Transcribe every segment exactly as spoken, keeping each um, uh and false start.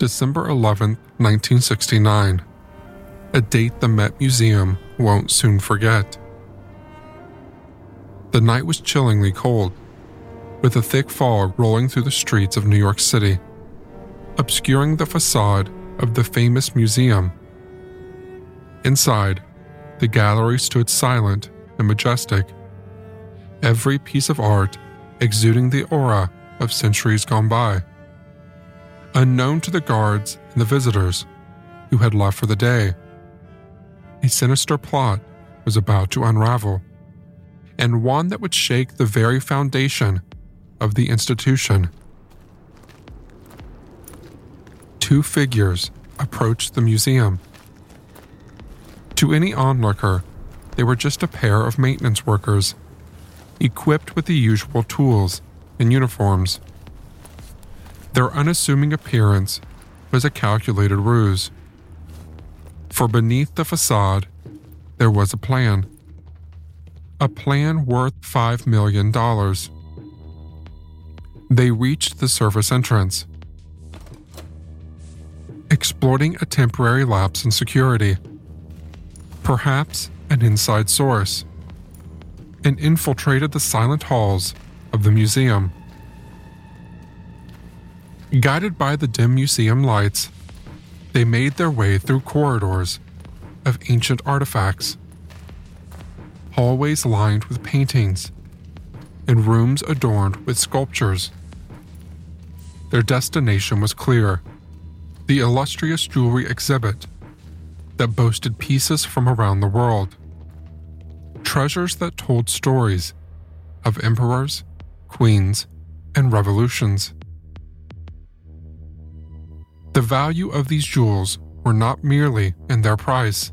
December eleventh, nineteen sixty-nine, a date the Met Museum won't soon forget. The night was chillingly cold, with a thick fog rolling through the streets of New York City, obscuring the facade of the famous museum. Inside, the gallery stood silent and majestic, every piece of art exuding the aura of centuries gone by, unknown to the guards and the visitors who had left for the day. A sinister plot was about to unravel, and one that would shake the very foundation of the institution. Two figures approached the museum. To any onlooker, they were just a pair of maintenance workers, equipped with the usual tools and uniforms. Their unassuming appearance was a calculated ruse, for beneath the facade, there was a plan. A plan worth five million dollars. They reached the service entrance. Exploiting a temporary lapse in security, perhaps an inside source, and infiltrated the silent halls of the museum. Guided by the dim museum lights, they made their way through corridors of ancient artifacts, hallways lined with paintings, and rooms adorned with sculptures. Their destination was clear: the illustrious jewelry exhibit that boasted pieces from around the world, treasures that told stories of emperors, queens, and revolutions. The value of these jewels were not merely in their price,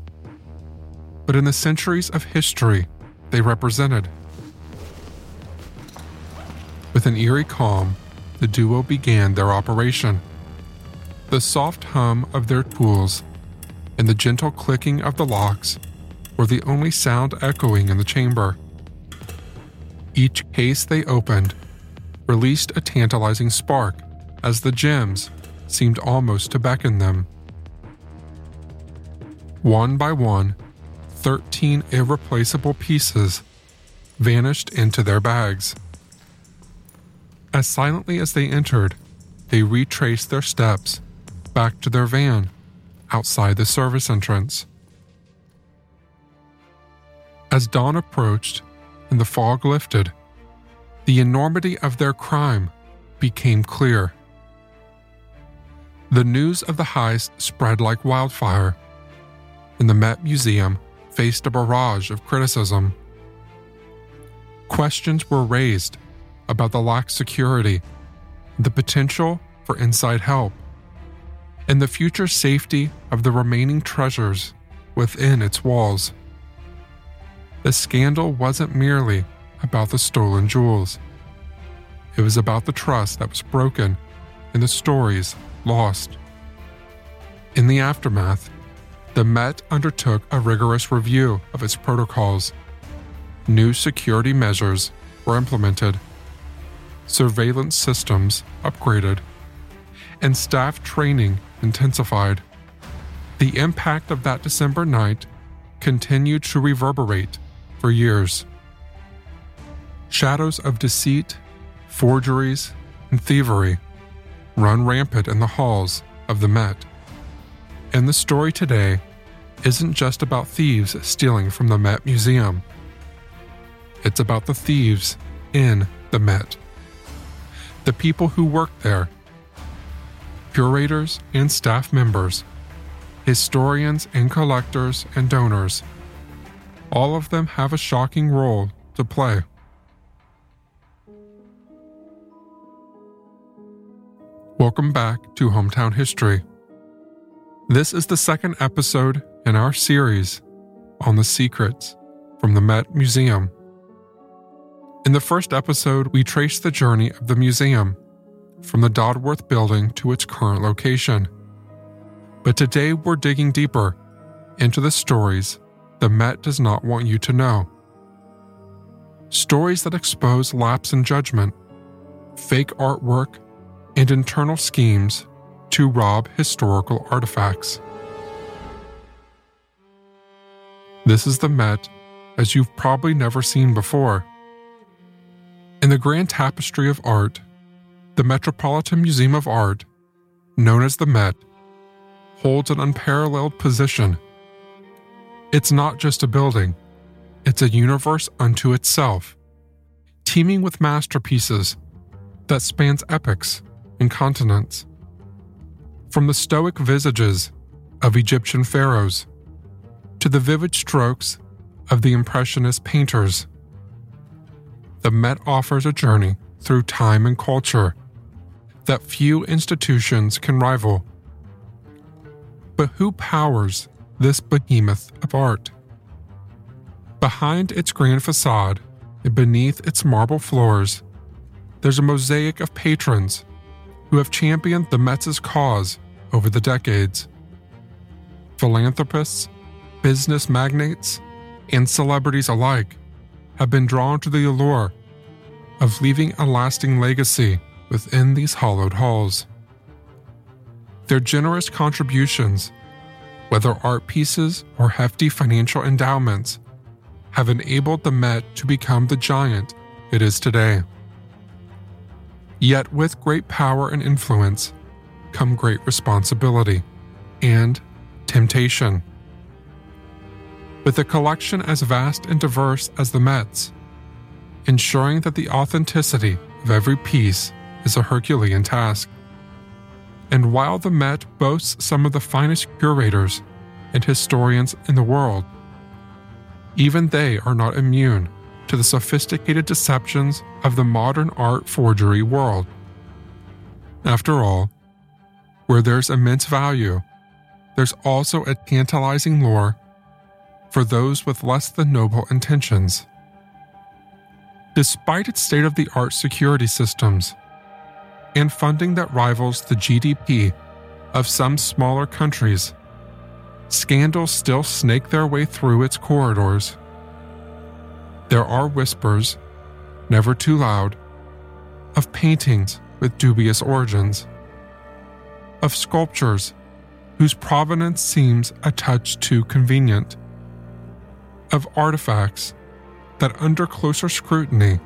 but in the centuries of history they represented. With an eerie calm, the duo began their operation. The soft hum of their tools and the gentle clicking of the locks were the only sound echoing in the chamber. Each case they opened released a tantalizing spark as the gems seemed almost to beckon them. One by one, thirteen irreplaceable pieces vanished into their bags. As silently as they entered, they retraced their steps back to their van outside the service entrance. As dawn approached and the fog lifted, the enormity of their crime became clear. The news of the heist spread like wildfire, and the Met Museum faced a barrage of criticism. Questions were raised about the lax security, the potential for inside help, and the future safety of the remaining treasures within its walls. The scandal wasn't merely about the stolen jewels. It was about the trust that was broken and the stories lost. In the aftermath, the Met undertook a rigorous review of its protocols. New security measures were implemented, surveillance systems upgraded, and staff training intensified. The impact of that December night continued to reverberate for years. Shadows of deceit, forgeries, and thievery run rampant in the halls of the Met. And the story today isn't just about thieves stealing from the Met Museum. It's about the thieves in the Met, the people who work there, curators and staff members, historians and collectors and donors. All of them have a shocking role to play. Welcome back to Hometown History. This is the second episode in our series on the secrets from the Met Museum. In the first episode, we traced the journey of the museum from the Dodworth building to its current location. But today we're digging deeper into the stories the Met does not want you to know. Stories that expose lapse in judgment, fake artwork, and internal schemes to rob historical artifacts. This is the Met as you've probably never seen before. In the grand tapestry of art, the Metropolitan Museum of Art, known as the Met, holds an unparalleled position. It's not just a building, it's a universe unto itself, teeming with masterpieces that spans epochs and continents. From the stoic visages of Egyptian pharaohs to the vivid strokes of the Impressionist painters, the Met offers a journey through time and culture that few institutions can rival. But who powers this behemoth of art? Behind its grand facade and beneath its marble floors, there's a mosaic of patrons who have championed the Met's cause over the decades. Philanthropists, business magnates, and celebrities alike have been drawn to the allure of leaving a lasting legacy within these hallowed halls. Their generous contributions, whether art pieces or hefty financial endowments, have enabled the Met to become the giant it is today. Yet with great power and influence come great responsibility and temptation. With a collection as vast and diverse as the Met's, ensuring that the authenticity of every piece is a Herculean task. And while the Met boasts some of the finest curators and historians in the world, even they are not immune to the sophisticated deceptions of the modern art forgery world. After all, where there's immense value, there's also a tantalizing lure for those with less than noble intentions. Despite its state-of-the-art security systems and funding that rivals the G D P of some smaller countries, scandals still snake their way through its corridors. There are whispers, never too loud, of paintings with dubious origins, of sculptures whose provenance seems a touch too convenient, of artifacts that under closer scrutiny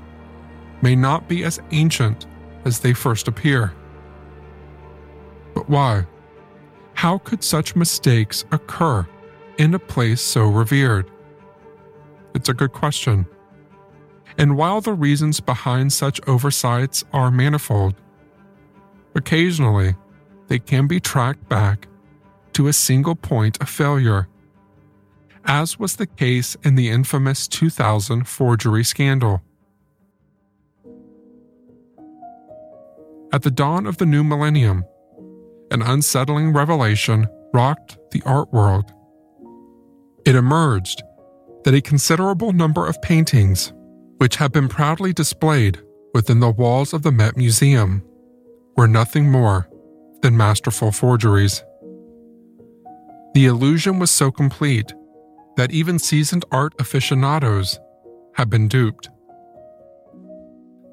may not be as ancient as they first appear. But why? How could such mistakes occur in a place so revered? It's a good question. And while the reasons behind such oversights are manifold, occasionally they can be tracked back to a single point of failure, as was the case in the infamous two thousand forgery scandal. At the dawn of the new millennium, an unsettling revelation rocked the art world. It emerged that a considerable number of paintings, which had been proudly displayed within the walls of the Met Museum, were nothing more than masterful forgeries. The illusion was so complete that even seasoned art aficionados had been duped.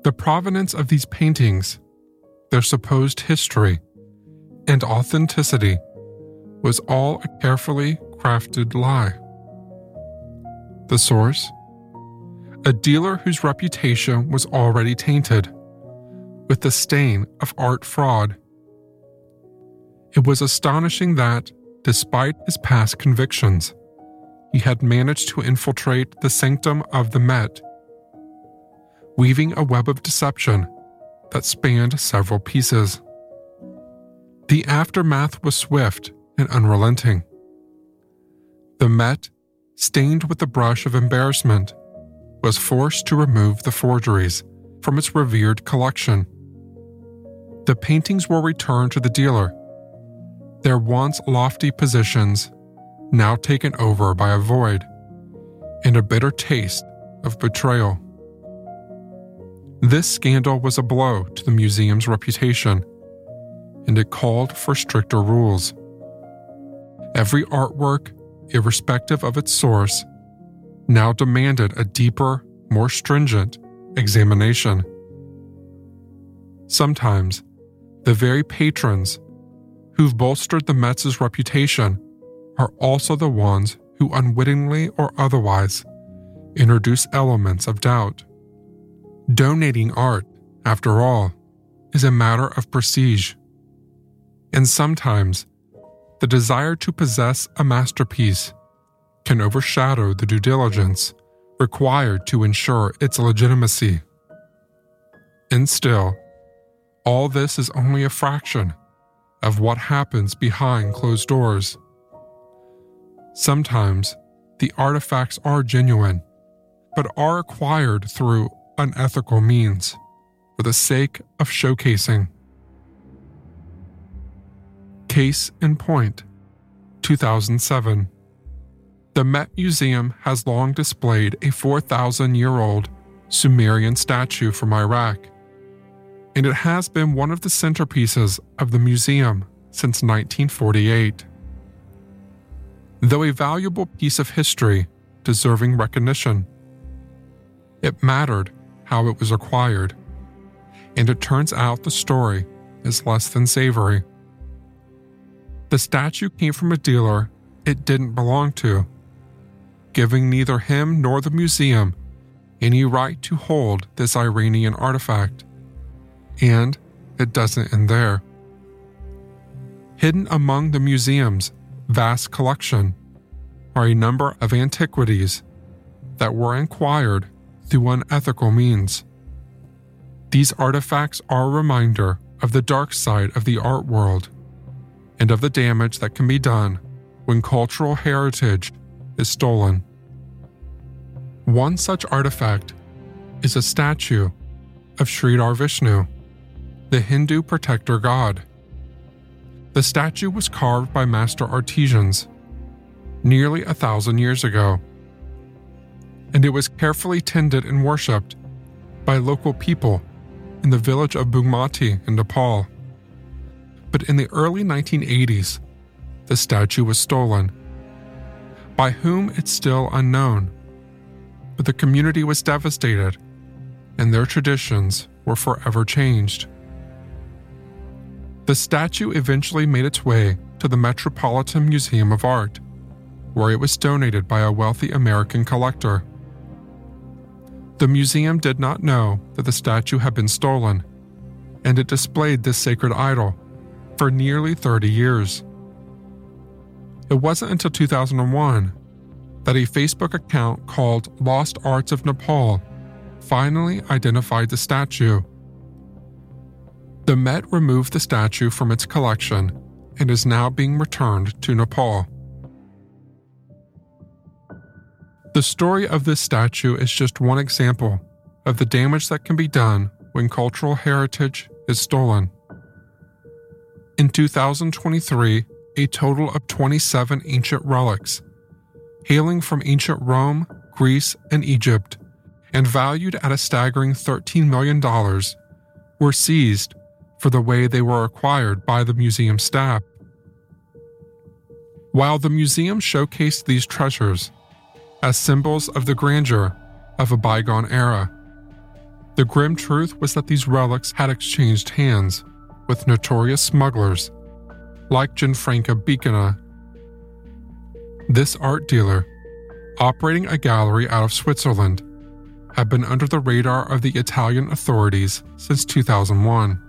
The provenance of these paintings, their supposed history, and authenticity was all a carefully crafted lie. The source? A dealer whose reputation was already tainted with the stain of art fraud. It was astonishing that, despite his past convictions, he had managed to infiltrate the sanctum of the Met, weaving a web of deception that spanned several pieces. The aftermath was swift and unrelenting. The Met, stained with the brush of embarrassment, was forced to remove the forgeries from its revered collection. The paintings were returned to the dealer, their once lofty positions now taken over by a void and a bitter taste of betrayal. This scandal was a blow to the museum's reputation, and it called for stricter rules. Every artwork, irrespective of its source, now demanded a deeper, more stringent examination. Sometimes, the very patrons who've bolstered the Met's reputation are also the ones who unwittingly or otherwise introduce elements of doubt. Donating art, after all, is a matter of prestige. And sometimes, the desire to possess a masterpiece can overshadow the due diligence required to ensure its legitimacy. And still, all this is only a fraction of what happens behind closed doors. Sometimes, the artifacts are genuine, but are acquired through unethical means for the sake of showcasing. Case in point, two thousand seven. The Met Museum has long displayed a four thousand year old Sumerian statue from Iraq, and it has been one of the centerpieces of the museum since nineteen forty-eight. Though a valuable piece of history deserving recognition, it mattered how it was acquired, and it turns out the story is less than savory. The statue came from a dealer it didn't belong to, giving neither him nor the museum any right to hold this Iranian artifact. And it doesn't end there. Hidden among the museum's vast collection are a number of antiquities that were acquired through unethical means. These artifacts are a reminder of the dark side of the art world and of the damage that can be done when cultural heritage is stolen. One such artifact is a statue of Sridhar Vishnu, the Hindu protector god. The statue was carved by master artisans nearly a thousand years ago, and it was carefully tended and worshipped by local people in the village of Bungmati in Nepal. But in the early nineteen eighties, the statue was stolen. By whom, it's still unknown, but the community was devastated and their traditions were forever changed. The statue eventually made its way to the Metropolitan Museum of Art, where it was donated by a wealthy American collector. The museum did not know that the statue had been stolen, and it displayed this sacred idol for nearly thirty years. It wasn't until two thousand one that a Facebook account called Lost Arts of Nepal finally identified the statue. The Met removed the statue from its collection and is now being returned to Nepal. The story of this statue is just one example of the damage that can be done when cultural heritage is stolen. In two thousand twenty-three, a total of twenty-seven ancient relics, hailing from ancient Rome, Greece, and Egypt, and valued at a staggering thirteen million dollars, were seized for the way they were acquired by the museum staff. While the museum showcased these treasures as symbols of the grandeur of a bygone era, the grim truth was that these relics had exchanged hands with notorious smugglers like Gianfranco Becchina. This art dealer, operating a gallery out of Switzerland, had been under the radar of the Italian authorities since two thousand one.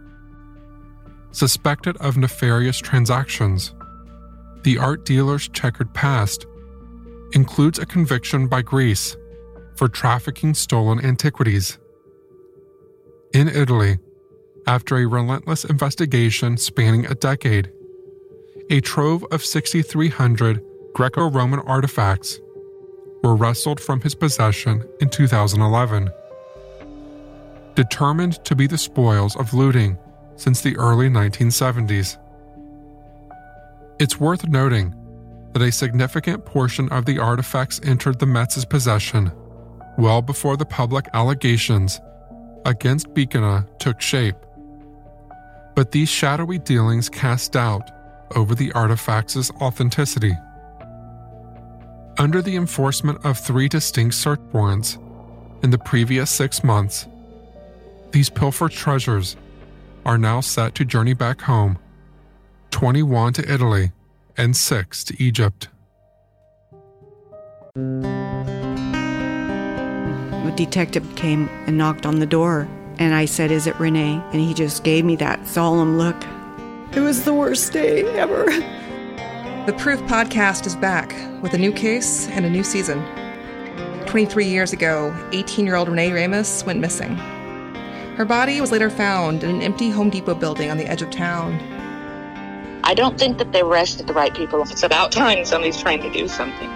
Suspected of nefarious transactions, the art dealer's checkered past includes a conviction by Greece for trafficking stolen antiquities. In Italy, after a relentless investigation spanning a decade, a trove of six thousand three hundred Greco-Roman artifacts were wrestled from his possession in two thousand eleven. Determined to be the spoils of looting since the early nineteen seventies. It's worth noting that a significant portion of the artifacts entered the Met's possession well before the public allegations against Becchina took shape. But these shadowy dealings cast doubt over the artifact's authenticity. Under the enforcement of three distinct search warrants in the previous six months, these pilfered treasures are now set to journey back home twenty-one to Italy, and six to Egypt. A detective came and knocked on the door, and I said, "Is it Renee?" And he just gave me that solemn look. It was the worst day ever. The Proof Podcast is back with a new case and a new season. twenty-three years ago, eighteen-year-old Renee Ramis went missing. Her body was later found in an empty Home Depot building on the edge of town. I don't think that they arrested the right people. It's about time somebody's trying to do something.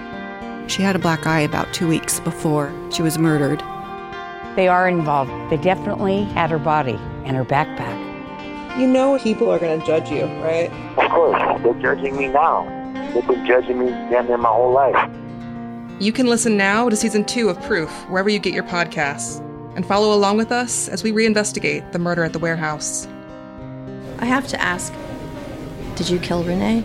She had a black eye about two weeks before she was murdered. They are involved. They definitely had her body and her backpack. You know people are going to judge you, right? Of course. They're judging me now. They've been judging me damn near my whole life. You can listen now to Season two of Proof, wherever you get your podcasts, and follow along with us as we reinvestigate the murder at the warehouse. I have to ask, did you kill Renee?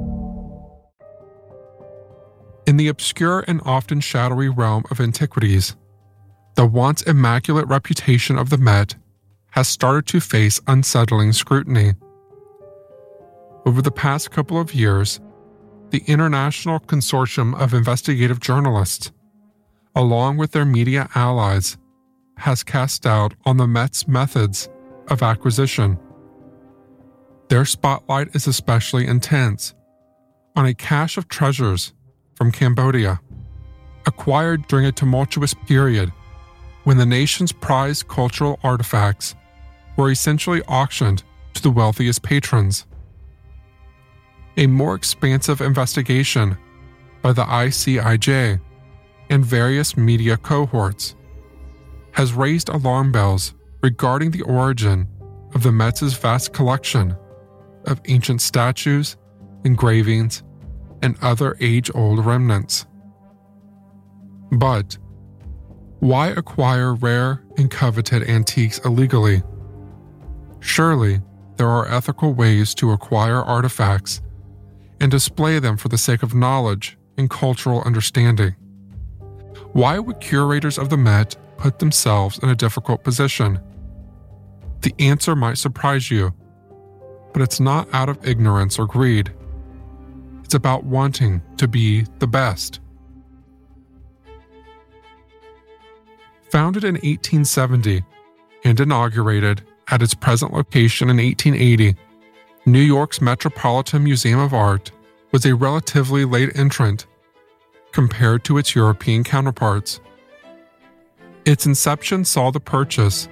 In the obscure and often shadowy realm of antiquities, the once immaculate reputation of the Met has started to face unsettling scrutiny. Over the past couple of years, the International Consortium of Investigative Journalists, along with their media allies, has cast doubt on the Met's methods of acquisition. Their spotlight is especially intense on a cache of treasures from Cambodia, acquired during a tumultuous period when the nation's prized cultural artifacts were essentially auctioned to the wealthiest patrons. A more expansive investigation by the I C I J and various media cohorts has raised alarm bells regarding the origin of the Met's vast collection of ancient statues, engravings, and other age-old remnants. But why acquire rare and coveted antiques illegally? Surely there are ethical ways to acquire artifacts and display them for the sake of knowledge and cultural understanding. Why would curators of the Met put themselves in a difficult position? The answer might surprise you, but it's not out of ignorance or greed. It's about wanting to be the best. Founded in eighteen seventy and inaugurated at its present location in eighteen eighty, New York's Metropolitan Museum of Art was a relatively late entrant compared to its European counterparts. Its inception saw the purchase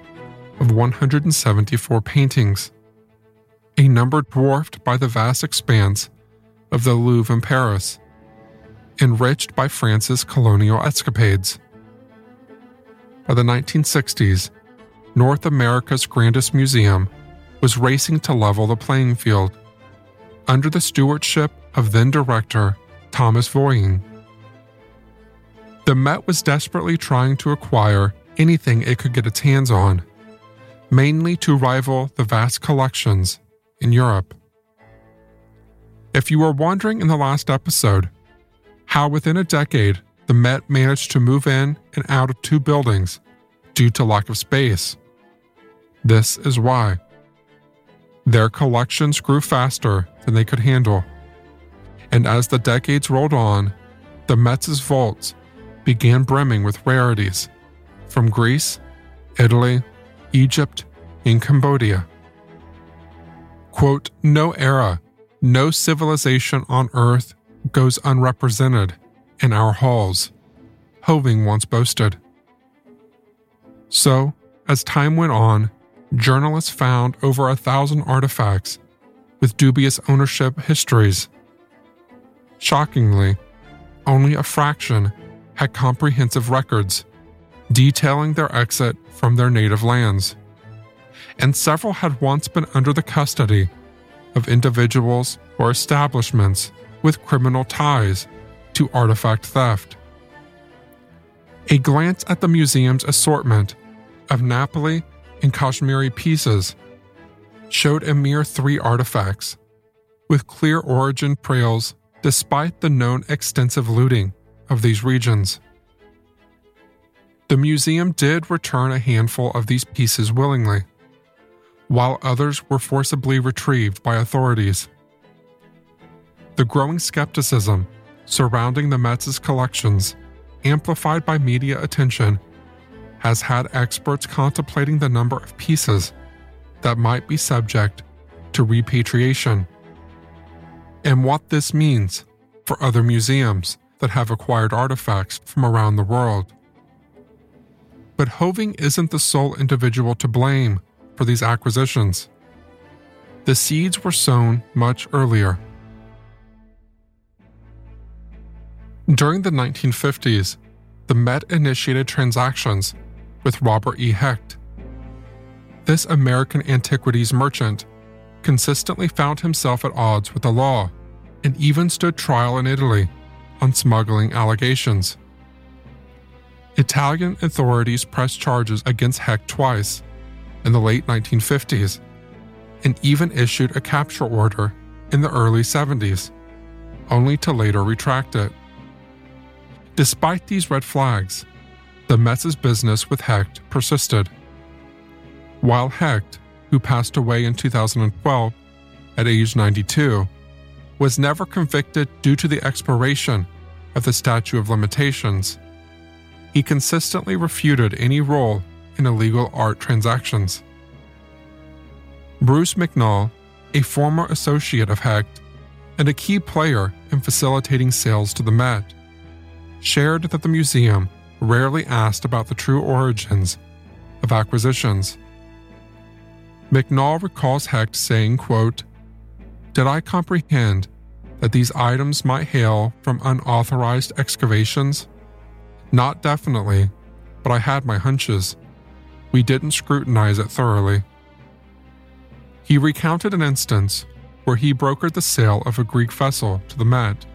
of one hundred seventy-four paintings, a number dwarfed by the vast expanse of the Louvre in Paris, enriched by France's colonial escapades. By the nineteen sixties, North America's grandest museum was racing to level the playing field under the stewardship of then-director Thomas Voyne. The Met was desperately trying to acquire anything it could get its hands on, mainly to rival the vast collections in Europe. If you were wondering in the last episode how within a decade the Met managed to move in and out of two buildings due to lack of space, this is why. Their collections grew faster than they could handle, and as the decades rolled on, the Met's vaults began brimming with rarities from Greece, Italy, Egypt, and Cambodia. Quote, "No era, no civilization on earth goes unrepresented in our halls," Hoving once boasted. So, as time went on, journalists found over a thousand artifacts with dubious ownership histories. Shockingly, only a fraction had comprehensive records detailing their exit from their native lands, and several had once been under the custody of individuals or establishments with criminal ties to artifact theft. A glance at the museum's assortment of Napoli and Kashmiri pieces showed a mere three artifacts, with clear origin trails despite the known extensive looting of these regions. The museum did return a handful of these pieces willingly, while others were forcibly retrieved by authorities. The growing skepticism surrounding the Met's collections, amplified by media attention, has had experts contemplating the number of pieces that might be subject to repatriation, and what this means for other museums that have acquired artifacts from around the world. But Hoving isn't the sole individual to blame for these acquisitions. The seeds were sown much earlier. During the nineteen fifties, the Met initiated transactions with Robert E. Hecht. This American antiquities merchant consistently found himself at odds with the law and even stood trial in Italy on smuggling allegations. Italian authorities pressed charges against Hecht twice in the late nineteen fifties and even issued a capture order in the early seventies, only to later retract it. Despite these red flags, the Met's business with Hecht persisted. While Hecht, who passed away in two thousand twelve at age ninety-two, was never convicted due to the expiration of the statute of limitations, he consistently refuted any role in illegal art transactions. Bruce McNall, a former associate of Hecht and a key player in facilitating sales to the Met, shared that the museum rarely asked about the true origins of acquisitions. McNall recalls Hecht saying, quote, "Did I comprehend that these items might hail from unauthorized excavations? Not definitely, but I had my hunches. We didn't scrutinize it thoroughly." He recounted an instance where he brokered the sale of a Greek vessel to the Met,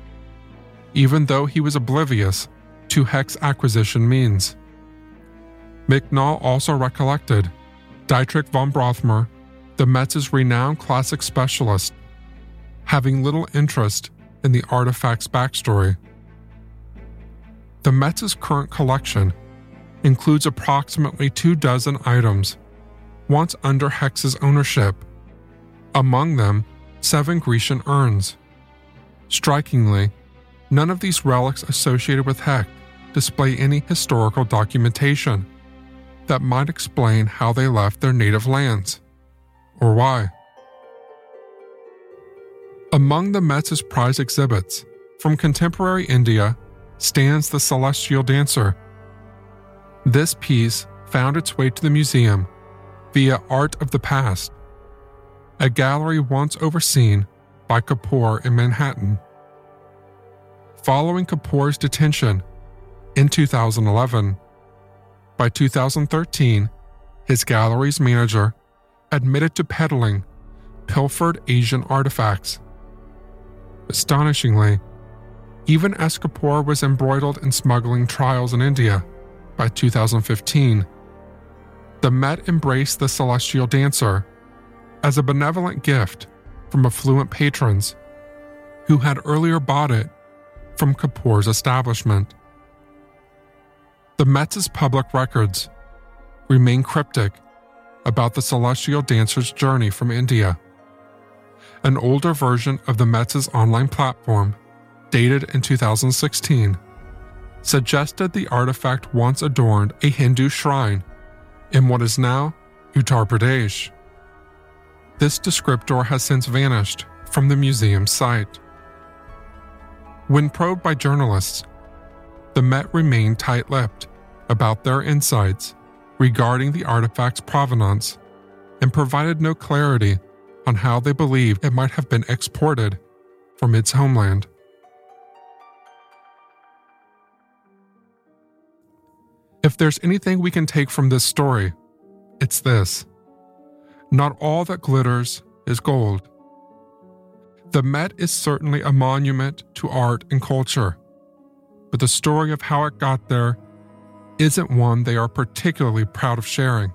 even though he was oblivious to Hecht's acquisition means. McNall also recollected Dietrich von Brothmer, the Met's renowned classic specialist, having little interest in the artifact's backstory. The Met's current collection includes approximately two dozen items once under Hecht's ownership, among them seven Grecian urns. Strikingly, none of these relics associated with Hecht display any historical documentation that might explain how they left their native lands, or why. Among the Met's prize exhibits from contemporary India stands the Celestial Dancer. This piece found its way to the museum via Art of the Past, a gallery once overseen by Kapoor in Manhattan. Following Kapoor's detention in two thousand eleven, by two thousand thirteen, his gallery's manager admitted to peddling pilfered Asian artifacts. Astonishingly, even as Kapoor was embroiled in smuggling trials in India by two thousand fifteen, the Met embraced the Celestial Dancer as a benevolent gift from affluent patrons who had earlier bought it from Kapoor's establishment. The Met's public records remain cryptic about the Celestial Dancer's journey from India. An older version of the Met's online platform, dated in two thousand sixteen, suggested the artifact once adorned a Hindu shrine in what is now Uttar Pradesh. This descriptor has since vanished from the museum's site. When probed by journalists, the Met remained tight-lipped about their insights regarding the artifact's provenance and provided no clarity on how they believed it might have been exported from its homeland. If there's anything we can take from this story, it's this. not all that glitters is gold. The Met is certainly a monument to art and culture, but the story of how it got there isn't one they are particularly proud of sharing.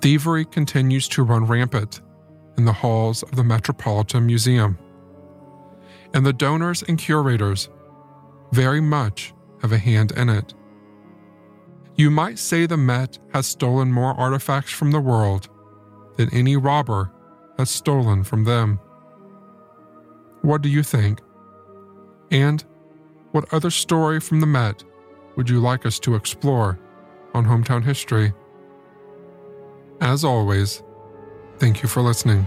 Thievery continues to run rampant in the halls of the Metropolitan Museum, and the donors and curators very much have a hand in it. You might say the Met has stolen more artifacts from the world than any robber has stolen from them. What do you think? And what other story from the Met would you like us to explore on Hometown History? As always, thank you for listening.